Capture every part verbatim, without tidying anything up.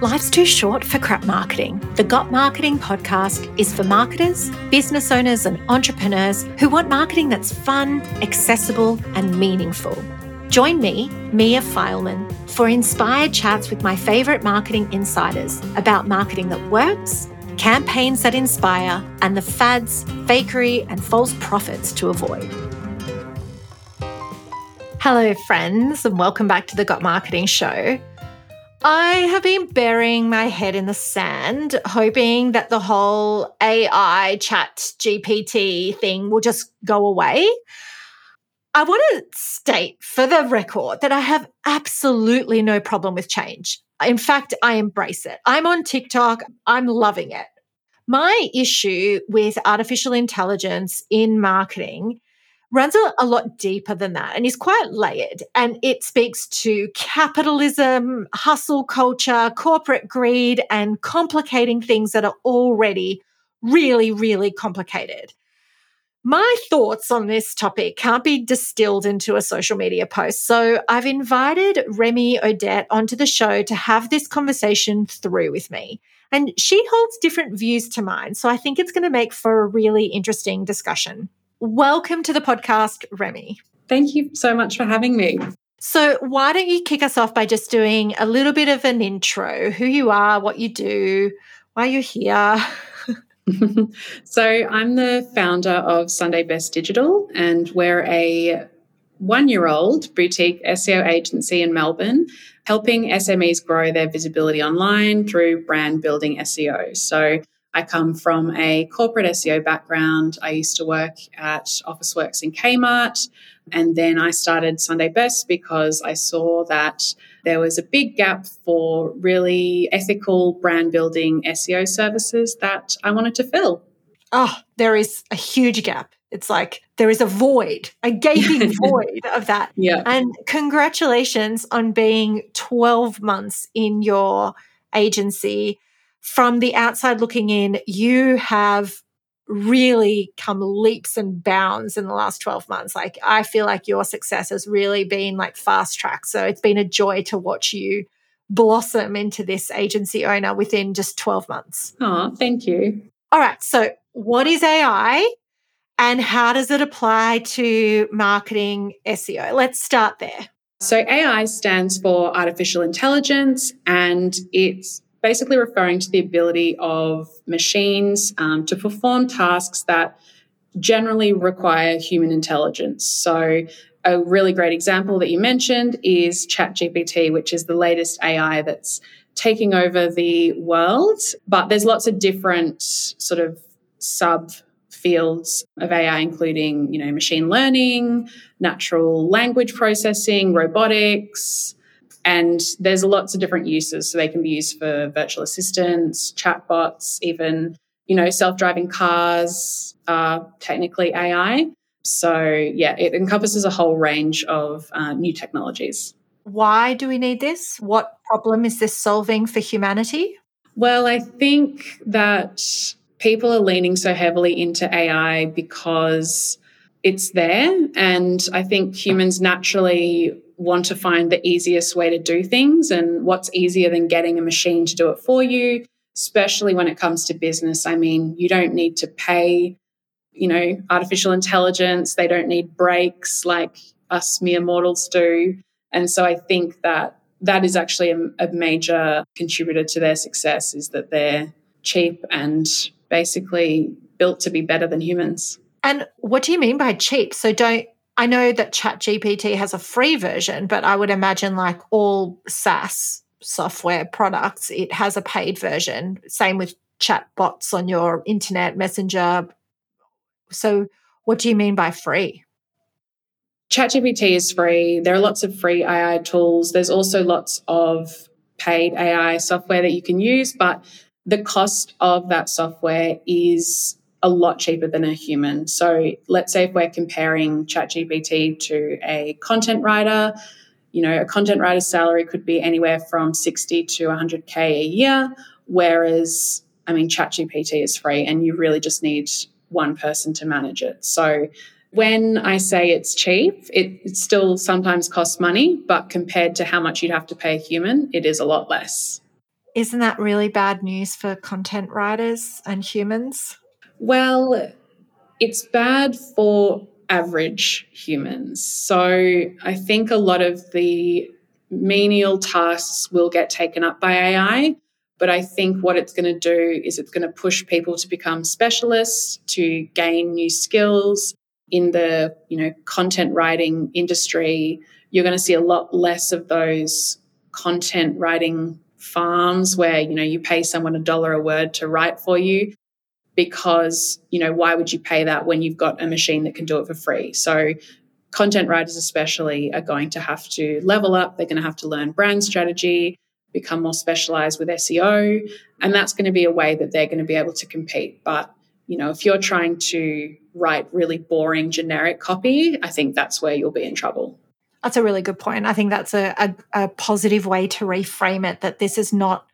Life's too short for crap marketing. The Got Marketing podcast is for marketers, business owners and entrepreneurs who want marketing that's fun, accessible and meaningful. Join me, Mia Fileman, for inspired chats with my favourite marketing insiders about marketing that works, campaigns that inspire and the fads, fakery and false prophets to avoid. Hello friends and welcome back to the Got Marketing show. I have been burying my head in the sand, hoping that the whole A I chat G P T thing will just go away. I want to state for the record that I have absolutely no problem with change. In fact, I embrace it. I'm on TikTok. I'm loving it. My issue with artificial intelligence in marketing runs a, a lot deeper than that and is quite layered, and it speaks to capitalism, hustle culture, corporate greed, and complicating things that are already really, really complicated. My thoughts on this topic can't be distilled into a social media post, so I've invited Remi Audette onto the show to have this conversation through with me. And she holds different views to mine, so I think it's going to make for a really interesting discussion. Welcome to the podcast, Remi. Thank you so much for having me. So why don't you kick us off by just doing a little bit of an intro, who you are, what you do, why you're here. So I'm the founder of Sunday Best Digital, and we're a one-year-old boutique S E O agency in Melbourne, helping S M Es grow their visibility online through brand building S E O. So I come from a corporate S E O background. I used to work at Officeworks in Kmart, and then I started Sunday Best because I saw that there was a big gap for really ethical brand building S E O services that I wanted to fill. Oh, there is a huge gap. It's like there is a void, a gaping void of that. Yeah. And congratulations on being twelve months in your agency. From the outside looking in, you have really come leaps and bounds in the last twelve months. Like, I feel like your success has really been like fast track. So it's been a joy to watch you blossom into this agency owner within just twelve months. Oh, thank you. All right. So what is A I and how does it apply to marketing S E O? Let's start there. So A I stands for artificial intelligence, and it's basically referring to the ability of machines um, to perform tasks that generally require human intelligence. So a really great example that you mentioned is ChatGPT, which is the latest A I that's taking over the world. But there's lots of different sort of subfields of A I, including, you know, machine learning, natural language processing, robotics. And there's lots of different uses. So they can be used for virtual assistants, chatbots, even, you know, self-driving cars are technically A I. So, yeah, it encompasses a whole range of uh, new technologies. Why do we need this? What problem is this solving for humanity? Well, I think that people are leaning so heavily into A I because it's there. And I think humans naturally want to find the easiest way to do things, and what's easier than getting a machine to do it for you, especially when it comes to business. I mean, you don't need to pay, you know, artificial intelligence. They don't need breaks like us mere mortals do. And so I think that that is actually a, a major contributor to their success, is that they're cheap and basically built to be better than humans. And what do you mean by cheap? So don't, I know that ChatGPT has a free version, but I would imagine like all SaaS software products, it has a paid version. Same with chatbots on your internet messenger. So what do you mean by free? ChatGPT is free. There are lots of free A I tools. There's also lots of paid A I software that you can use, but the cost of that software is a lot cheaper than a human. So let's say if we're comparing ChatGPT to a content writer, you know, a content writer's salary could be anywhere from sixty to one hundred K a year, whereas, I mean, ChatGPT is free and you really just need one person to manage it. So when I say it's cheap, it, it still sometimes costs money, but compared to how much you'd have to pay a human, it is a lot less. Isn't that really bad news for content writers and humans? Well, it's bad for average humans. So I think a lot of the menial tasks will get taken up by A I, but I think what it's going to do is it's going to push people to become specialists, to gain new skills. In the, you know, content writing industry, you're going to see a lot less of those content writing farms where, you know, you pay someone a dollar a word to write for you because, you know, why would you pay that when you've got a machine that can do it for free? So content writers especially are going to have to level up. They're going to have to learn brand strategy, become more specialised with S E O, and that's going to be a way that they're going to be able to compete. But, you know, if you're trying to write really boring generic copy, I think that's where you'll be in trouble. That's a really good point. I think that's a, a, a positive way to reframe it, that this is not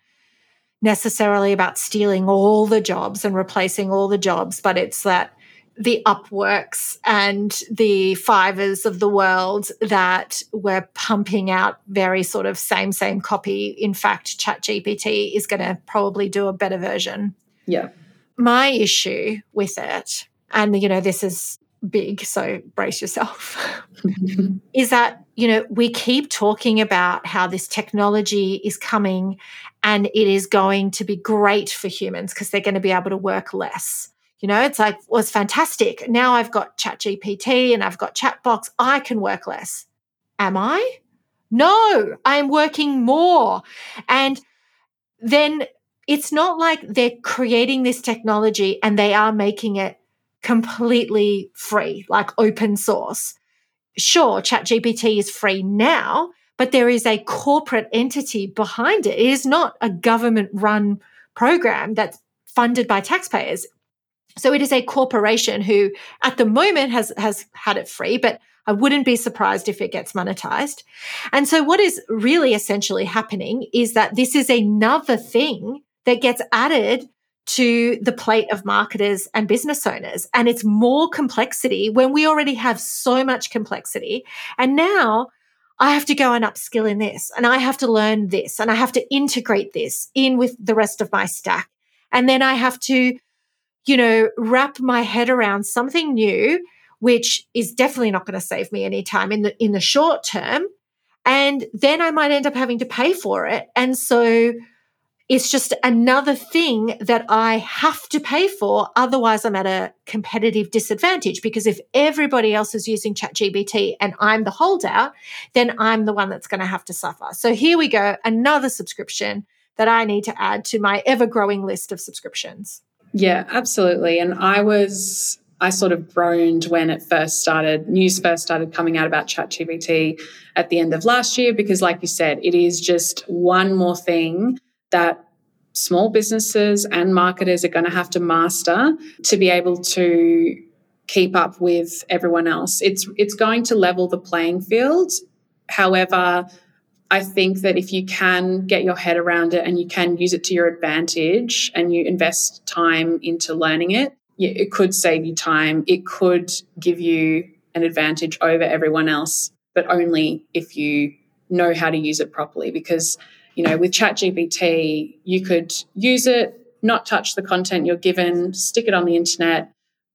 necessarily about stealing all the jobs and replacing all the jobs, but it's that the Upworks and the Fivers of the world that were pumping out very sort of same, same copy. In fact, ChatGPT is going to probably do a better version. Yeah. My issue with it, and, you know, this is big, so brace yourself, is that, you know, we keep talking about how this technology is coming and it is going to be great for humans because they're going to be able to work less. You know, it's like, well, it's fantastic. Now I've got ChatGPT and I've got Chatbox. I can work less. Am I? No, I'm working more. And then it's not like they're creating this technology and they are making it completely free, like open source. Sure, ChatGPT is free now, but there is a corporate entity behind it. It is not a government-run program that's funded by taxpayers. So it is a corporation who at the moment has, has had it free, but I wouldn't be surprised if it gets monetized. And so what is really essentially happening is that this is another thing that gets added to the plate of marketers and business owners. And it's more complexity when we already have so much complexity. And now I have to go and upskill in this, and I have to learn this, and I have to integrate this in with the rest of my stack. And then I have to, you know, wrap my head around something new, which is definitely not going to save me any time in the in the short term. And then I might end up having to pay for it. And so it's just another thing that I have to pay for. Otherwise, I'm at a competitive disadvantage, because if everybody else is using ChatGPT and I'm the holdout, then I'm the one that's going to have to suffer. So here we go, another subscription that I need to add to my ever-growing list of subscriptions. Yeah, absolutely. And I was, I sort of groaned when it first started, news first started coming out about ChatGPT at the end of last year, because like you said, it is just one more thing that small businesses and marketers are going to have to master to be able to keep up with everyone else. It's it's going to level the playing field. However, I think that if you can get your head around it and you can use it to your advantage and you invest time into learning it, it could save you time. It could give you an advantage over everyone else, but only if you know how to use it properly. Because, you know, with ChatGPT, you could use it, not touch the content you're given, stick it on the internet,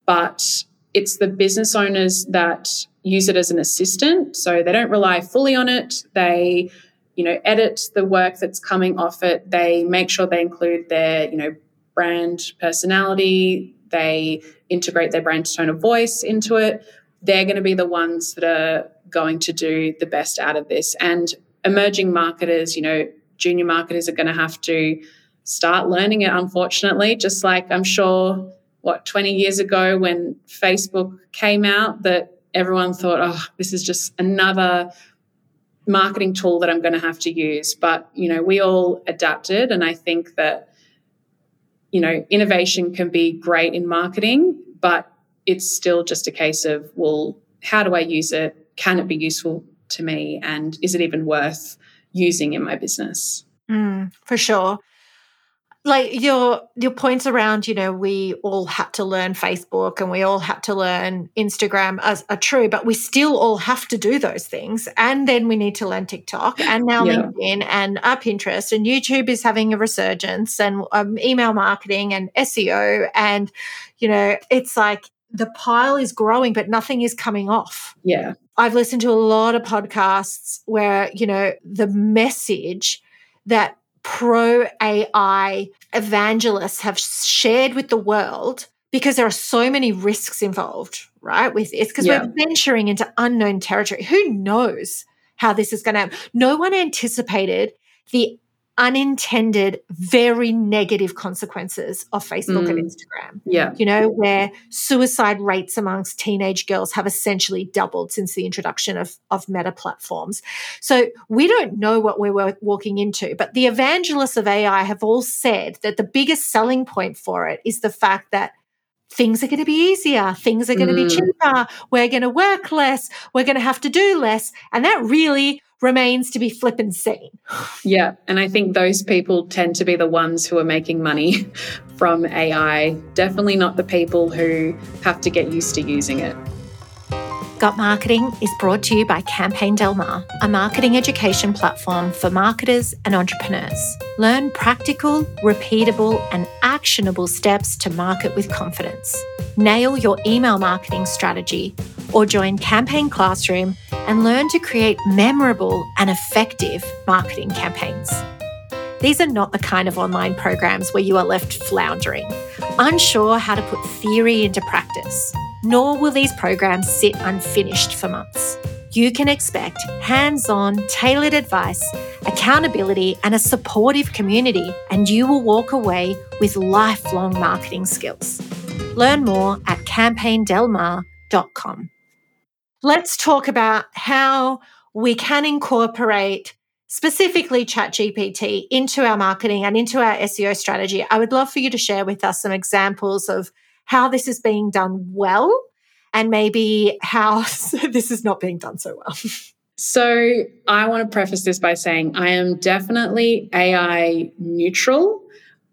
but it's the business owners that use it as an assistant. So they don't rely fully on it. They, you know, edit the work that's coming off it. They make sure they include their, you know, brand personality. They integrate their brand tone of voice into it. They're going to be the ones that are going to do the best out of this. And emerging marketers, you know, junior marketers are going to have to start learning it, unfortunately, just like I'm sure, what, twenty years ago when Facebook came out, that everyone thought, oh, this is just another marketing tool that I'm going to have to use. But, you know, we all adapted, and I think that, you know, innovation can be great in marketing, but it's still just a case of, well, how do I use it? Can it be useful to me? And is it even worth using in my business? Mm, for sure. like your your points around, you know, we all had to learn Facebook and we all had to learn Instagram as are true, but we still all have to do those things. And then we need to learn TikTok and now yeah. LinkedIn and our Pinterest and YouTube is having a resurgence and um, email marketing and S E O. And, you know, it's like the pile is growing, but nothing is coming off. Yeah. I've listened to a lot of podcasts where, you know, the message that pro-A I evangelists have shared with the world, because there are so many risks involved, right, with it's because yeah. we're venturing into unknown territory. Who knows how this is going to happen? No one anticipated the unintended, very negative consequences of Facebook mm. and Instagram, yeah. you know, where suicide rates amongst teenage girls have essentially doubled since the introduction of, of meta platforms. So we don't know what we're walking into, but the evangelists of A I have all said that the biggest selling point for it is the fact that things are going to be easier, things are going mm. to be cheaper, we're going to work less, we're going to have to do less, and that really remains to be flippin' seen. Yeah, and I think those people tend to be the ones who are making money from A I, definitely not the people who have to get used to using it. Got Marketing is brought to you by Campaign Del Mar, a marketing education platform for marketers and entrepreneurs. Learn practical, repeatable, and actionable steps to market with confidence. Nail your email marketing strategy or join Campaign Classroom and learn to create memorable and effective marketing campaigns. These are not the kind of online programs where you are left floundering, unsure how to put theory into practice. Nor will these programs sit unfinished for months. You can expect hands-on, tailored advice, accountability, and a supportive community, and you will walk away with lifelong marketing skills. Learn more at campaign del mar dot com. Let's talk about how we can incorporate specifically ChatGPT into our marketing and into our S E O strategy. I would love for you to share with us some examples of how this is being done well and maybe how this is not being done so well. So I want to preface this by saying I am definitely A I neutral.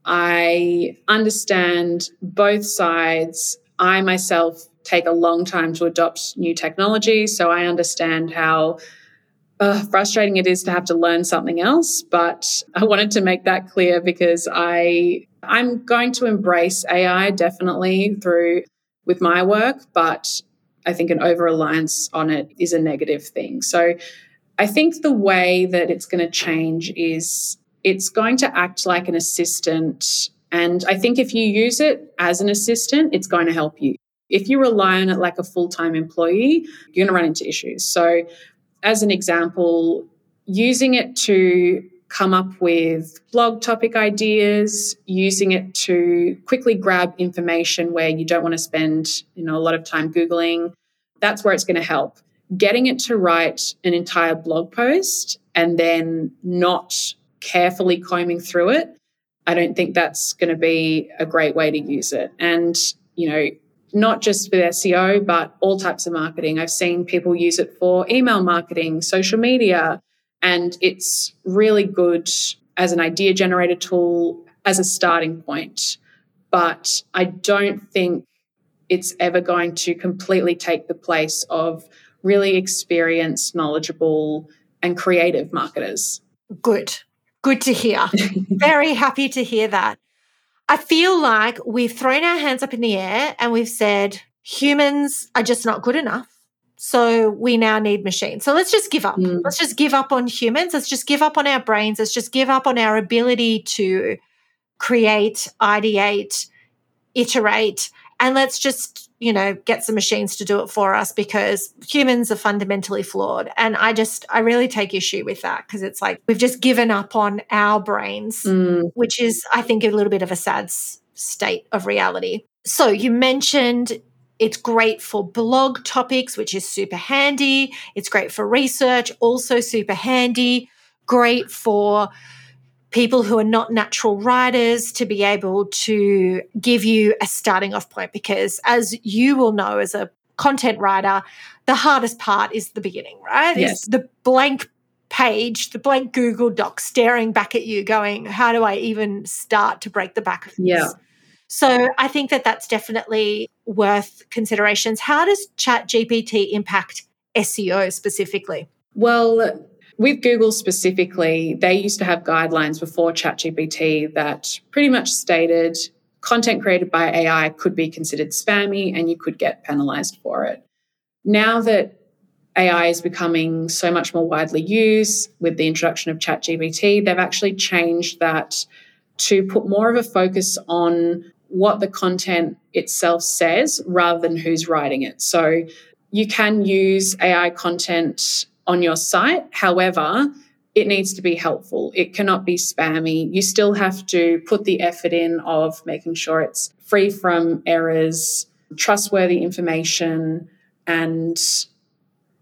I understand both sides. I myself take a long time to adopt new technology, so I understand how uh, frustrating it is to have to learn something else, but I wanted to make that clear because I... I'm going to embrace A I definitely through with my work, but I think an over-reliance on it is a negative thing. So I think the way that it's going to change is it's going to act like an assistant. And I think if you use it as an assistant, it's going to help you. If you rely on it like a full-time employee, you're going to run into issues. So as an example, using it to come up with blog topic ideas, using it to quickly grab information where you don't want to spend, you know, a lot of time Googling. That's where it's going to help. Getting it to write an entire blog post and then not carefully combing through it, I don't think that's going to be a great way to use it. And, you know, not just with S E O, but all types of marketing. I've seen people use it for email marketing, social media. And it's really good as an idea generator tool, as a starting point. But I don't think it's ever going to completely take the place of really experienced, knowledgeable, and creative marketers. Good. Good to hear. Very happy to hear that. I feel like we've thrown our hands up in the air and we've said humans are just not good enough. So we now need machines. So let's just give up. Mm. Let's just give up on humans. Let's just give up on our brains. Let's just give up on our ability to create, ideate, iterate, and let's just, you know, get some machines to do it for us because humans are fundamentally flawed. And I just, I really take issue with that because it's like we've just given up on our brains, mm. which is, I think, a little bit of a sad state of reality. So you mentioned it's great for blog topics, which is super handy. It's great for research, also super handy. Great for people who are not natural writers to be able to give you a starting off point because, as you will know as a content writer, the hardest part is the beginning, right? Yes. It's the blank page, the blank Google Doc staring back at you going, how do I even start to break the back of this? Yeah. So I think that that's definitely worth considerations. How does ChatGPT impact S E O specifically? Well, with Google specifically, they used to have guidelines before ChatGPT that pretty much stated content created by A I could be considered spammy and you could get penalized for it. Now that A I is becoming so much more widely used with the introduction of ChatGPT, they've actually changed that to put more of a focus on what the content itself says rather than who's writing it. So you can use A I content on your site. However, it needs to be helpful. It cannot be spammy. You still have to put the effort in of making sure it's free from errors, trustworthy information, and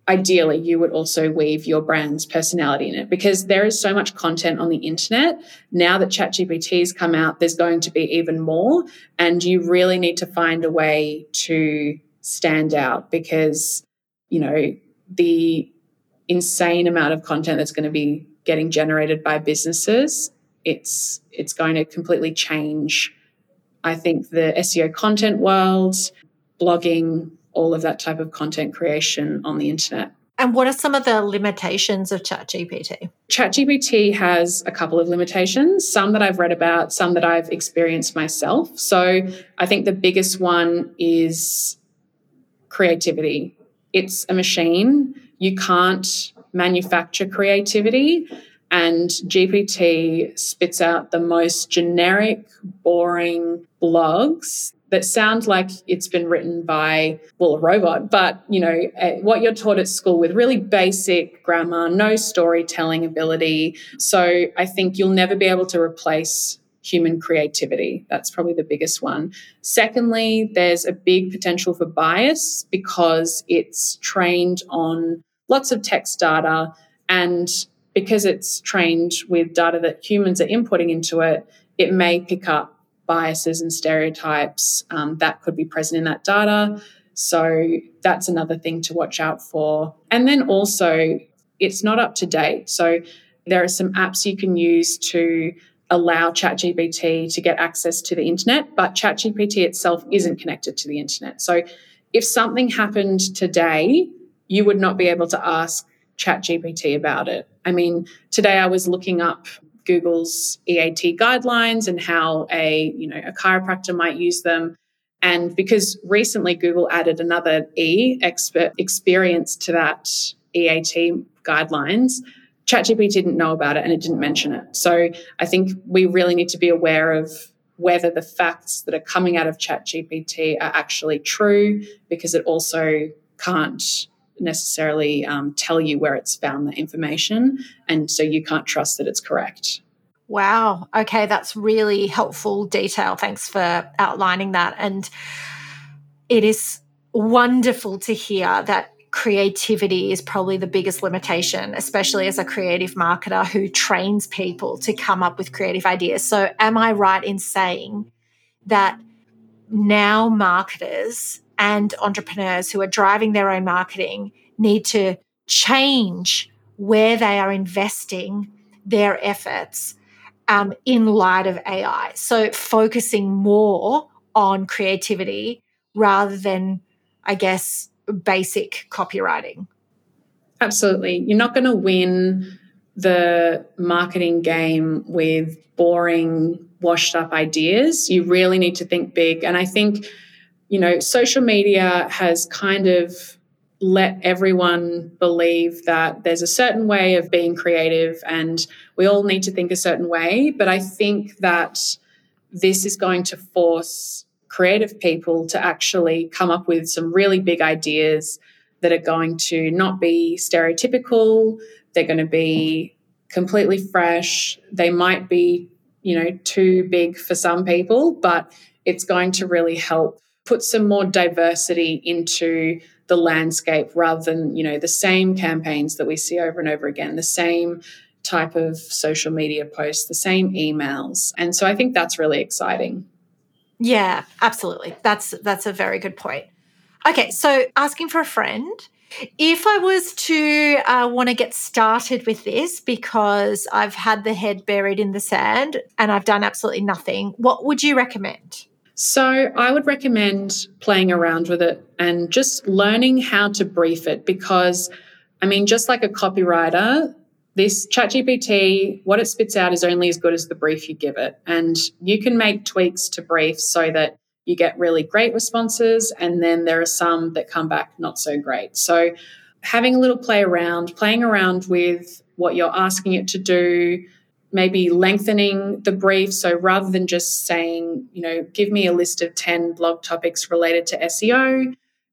ideally you would also weave your brand's personality in it, because there is so much content on the internet. Now that ChatGPT has come out, there's going to be even more, and you really need to find a way to stand out because, you know, the insane amount of content that's going to be getting generated by businesses, it's it's going to completely change, I think, the S E O content world, blogging, all of that type of content creation on the internet. And what are some of the limitations of ChatGPT? ChatGPT has a couple of limitations, some that I've read about, some that I've experienced myself. So I think the biggest one is creativity. It's a machine. You can't manufacture creativity, and G P T spits out the most generic, boring blogs that sound like it's been written by, well, a robot, but, you know, what you're taught at school with really basic grammar, no storytelling ability. So I think you'll never be able to replace human creativity. That's probably the biggest one. Secondly, there's a big potential for bias because it's trained on lots of text data, and because it's trained with data that humans are inputting into it, it may pick up biases and stereotypes um, that could be present in that data. So that's another thing to watch out for. And then also, it's not up to date. So there are some apps you can use to allow ChatGPT to get access to the internet, but ChatGPT itself isn't connected to the internet. So if something happened today, you would not be able to ask ChatGPT about it. I mean, today I was looking up Google's E A T guidelines and how a, you know, a chiropractor might use them. And because recently Google added another E, expert experience, to that E A T guidelines, ChatGPT didn't know about it and it didn't mention it. So I think we really need to be aware of whether the facts that are coming out of ChatGPT are actually true, because it also can't necessarily um, tell you where it's found that information, and so you can't trust that it's correct. Wow. Okay, that's really helpful detail. Thanks for outlining that. And it is wonderful to hear that creativity is probably the biggest limitation, especially as a creative marketer who trains people to come up with creative ideas. So am I right in saying that now marketers and entrepreneurs who are driving their own marketing need to change where they are investing their efforts um, in light of A I? So focusing more on creativity rather than, I guess, basic copywriting. Absolutely. You're not going to win the marketing game with boring, washed up ideas. You really need to think big. And I think, you know, social media has kind of let everyone believe that there's a certain way of being creative and we all need to think a certain way. But I think that this is going to force creative people to actually come up with some really big ideas that are going to not be stereotypical. They're going to be completely fresh. They might be, you know, too big for some people, but it's going to really help put some more diversity into the landscape rather than, you know, the same campaigns that we see over and over again, the same type of social media posts, the same emails. And so I think that's really exciting. Yeah, absolutely. That's that's a very good point. Okay, so asking for a friend If I was to uh, want to get started with this because I've had the head buried in the sand and I've done absolutely nothing, what would you recommend? So I would recommend playing around with it and just learning how to brief it because, I mean, just like a copywriter, this ChatGPT, what it spits out is only as good as the brief you give it. And you can make tweaks to briefs so that you get really great responses, and then there are some that come back not so great. So having a little play around, playing around with what you're asking it to do, maybe lengthening the brief. So rather than just saying, you know, give me a list of ten blog topics related to S E O,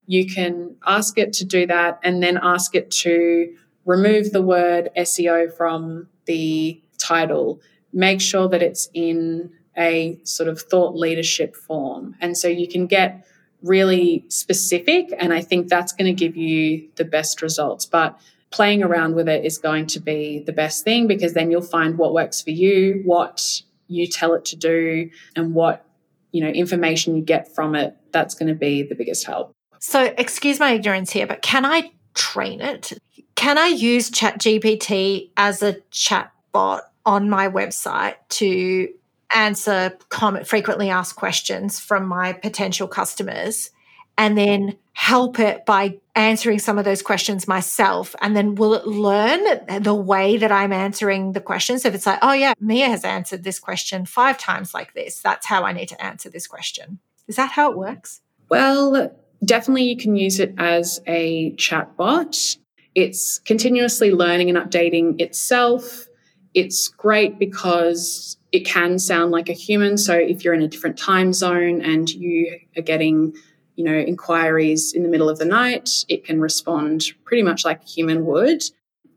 you can ask it to do that and then ask it to remove the word S E O from the title. Make sure that it's in a sort of thought leadership form. And so you can get really specific, and I think that's going to give you the best results. But playing around with it is going to be the best thing because then you'll find what works for you, what you tell it to do, and what, you know, information you get from it. That's going to be the biggest help. So excuse my ignorance here, but can I train it? Can I use ChatGPT as a chatbot on my website to answer comment, frequently asked questions from my potential customers and then help it by answering some of those questions myself? And then will it learn the way that I'm answering the questions? So if it's like, oh yeah, Mia has answered this question five times like this, that's how I need to answer this question. Is that how it works? Well, definitely you can use it as a chatbot. It's continuously learning and updating itself. It's great because it can sound like a human. So if you're in a different time zone and you are getting, you know, inquiries in the middle of the night, it can respond pretty much like a human would.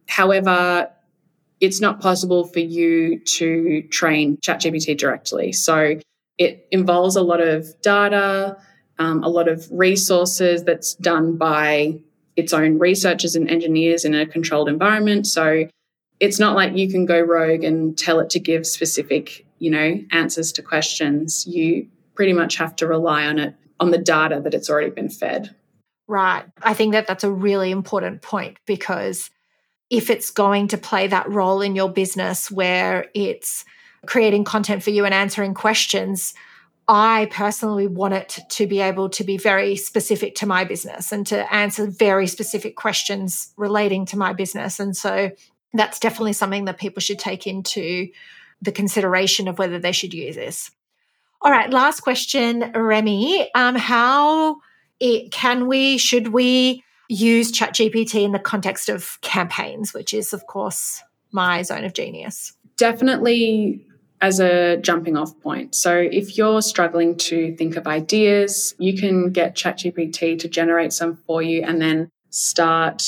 However, it's not possible for you to train ChatGPT directly. So it involves a lot of data, um, a lot of resources that's done by its own researchers and engineers in a controlled environment. So it's not like you can go rogue and tell it to give specific, you know, answers to questions. You pretty much have to rely on it, on the data that it's already been fed. Right. I think that that's a really important point because if it's going to play that role in your business where it's creating content for you and answering questions, I personally want it to be able to be very specific to my business and to answer very specific questions relating to my business. And so that's definitely something that people should take into the consideration of whether they should use this. All right, last question, Remi. Um, how it, can we, should we use ChatGPT in the context of campaigns, which is, of course, my zone of genius? Definitely as a jumping off point. So if you're struggling to think of ideas, you can get ChatGPT to generate some for you and then start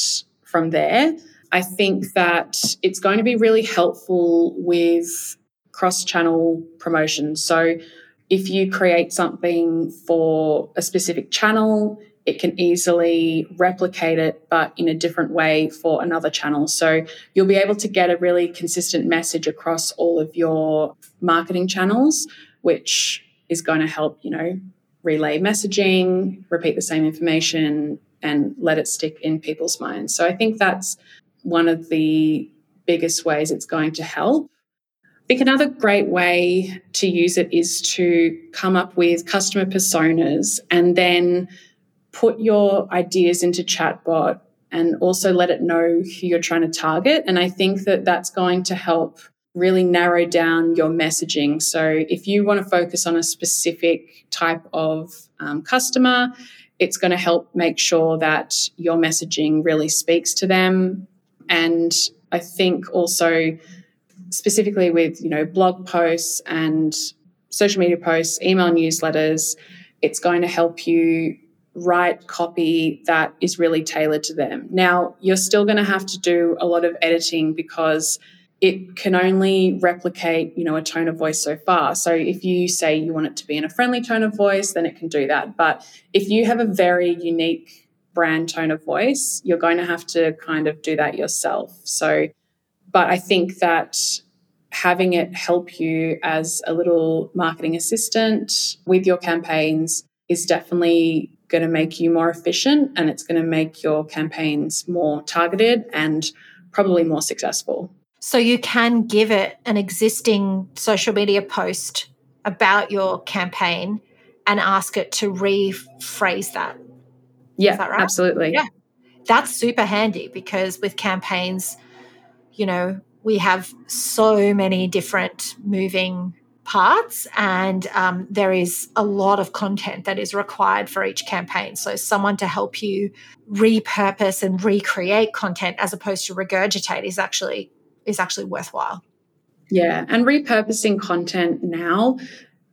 from there. I think that it's going to be really helpful with cross-channel promotion. So if you create something for a specific channel, it can easily replicate it, but in a different way for another channel. So you'll be able to get a really consistent message across all of your marketing channels, which is going to help, you know, relay messaging, repeat the same information, and let it stick in people's minds. So I think that's one of the biggest ways it's going to help. I think another great way to use it is to come up with customer personas and then put your ideas into chatbot and also let it know who you're trying to target. And I think that that's going to help really narrow down your messaging. So if you want to focus on a specific type of um, customer, it's going to help make sure that your messaging really speaks to them. And I think also specifically with, you know, blog posts and social media posts, email newsletters, it's going to help you write copy that is really tailored to them. Now, you're still going to have to do a lot of editing because it can only replicate, you know, a tone of voice so far. So if you say you want it to be in a friendly tone of voice, then it can do that. But if you have a very unique brand tone of voice, you're going to have to kind of do that yourself. So, but I think that having it help you as a little marketing assistant with your campaigns is definitely going to make you more efficient, and it's going to make your campaigns more targeted and probably more successful. So you can give it an existing social media post about your campaign and ask it to rephrase that. Yeah, is that right? Absolutely. Yeah. That's super handy, because with campaigns, you know, we have so many different moving parts, and um, there is a lot of content that is required for each campaign. So someone to help you repurpose and recreate content as opposed to regurgitate is actually is actually worthwhile. Yeah, and repurposing content now,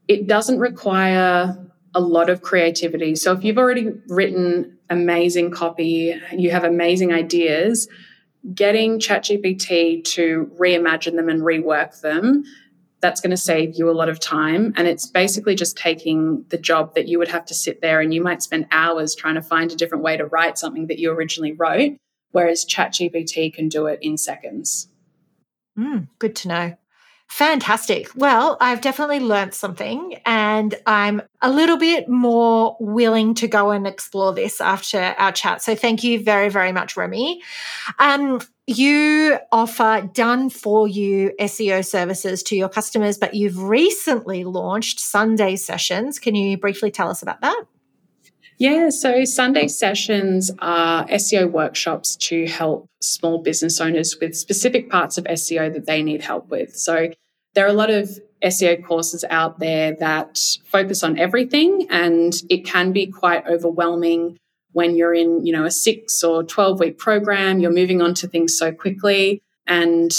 it doesn't require a lot of creativity. So if you've already written amazing copy, you have amazing ideas, getting ChatGPT to reimagine them and rework them, that's going to save you a lot of time. And it's basically just taking the job that you would have to sit there and you might spend hours trying to find a different way to write something that you originally wrote, whereas ChatGPT can do it in seconds. Mm, good to know. Fantastic. Well, I've definitely learned something, and I'm a little bit more willing to go and explore this after our chat. So thank you very, very much, Remi. Um, you offer done-for-you S E O services to your customers, but you've recently launched Sunday Sessions. Can you briefly tell us about that? Yeah, so Sunday Sessions are S E O workshops to help small business owners with specific parts of S E O that they need help with. So there are a lot of S E O courses out there that focus on everything, and it can be quite overwhelming when you're in, you know, a six or twelve-week program. You're moving on to things so quickly, and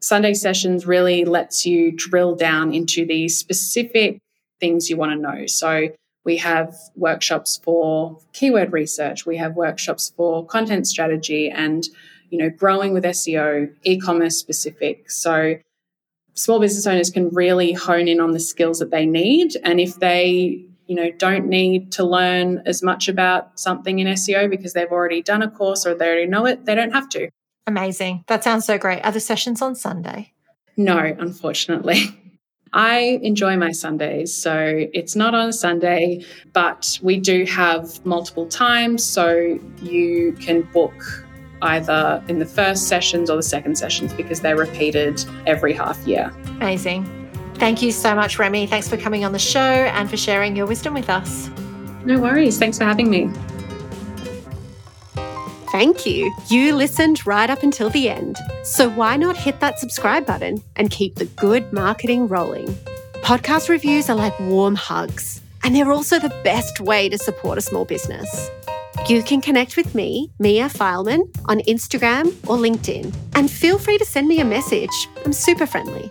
Sunday Sessions really lets you drill down into the specific things you want to know. So we have workshops for keyword research. We have workshops for content strategy and, you know, growing with S E O, e-commerce specific. So small business owners can really hone in on the skills that they need. And if they, you know, don't need to learn as much about something in S E O because they've already done a course or they already know it, they don't have to. Amazing. That sounds so great. Are the sessions on Sunday? No, unfortunately. I enjoy my Sundays, so it's not on a Sunday, but we do have multiple times, so you can book either in the first sessions or the second sessions because they're repeated every half year. Amazing. Thank you so much, Remi. Thanks for coming on the show and for sharing your wisdom with us. No worries. Thanks for having me. Thank you. You listened right up until the end. So why not hit that subscribe button and keep the good marketing rolling? Podcast reviews are like warm hugs, and they're also the best way to support a small business. You can connect with me, Mia Fileman, on Instagram or LinkedIn, and feel free to send me a message. I'm super friendly.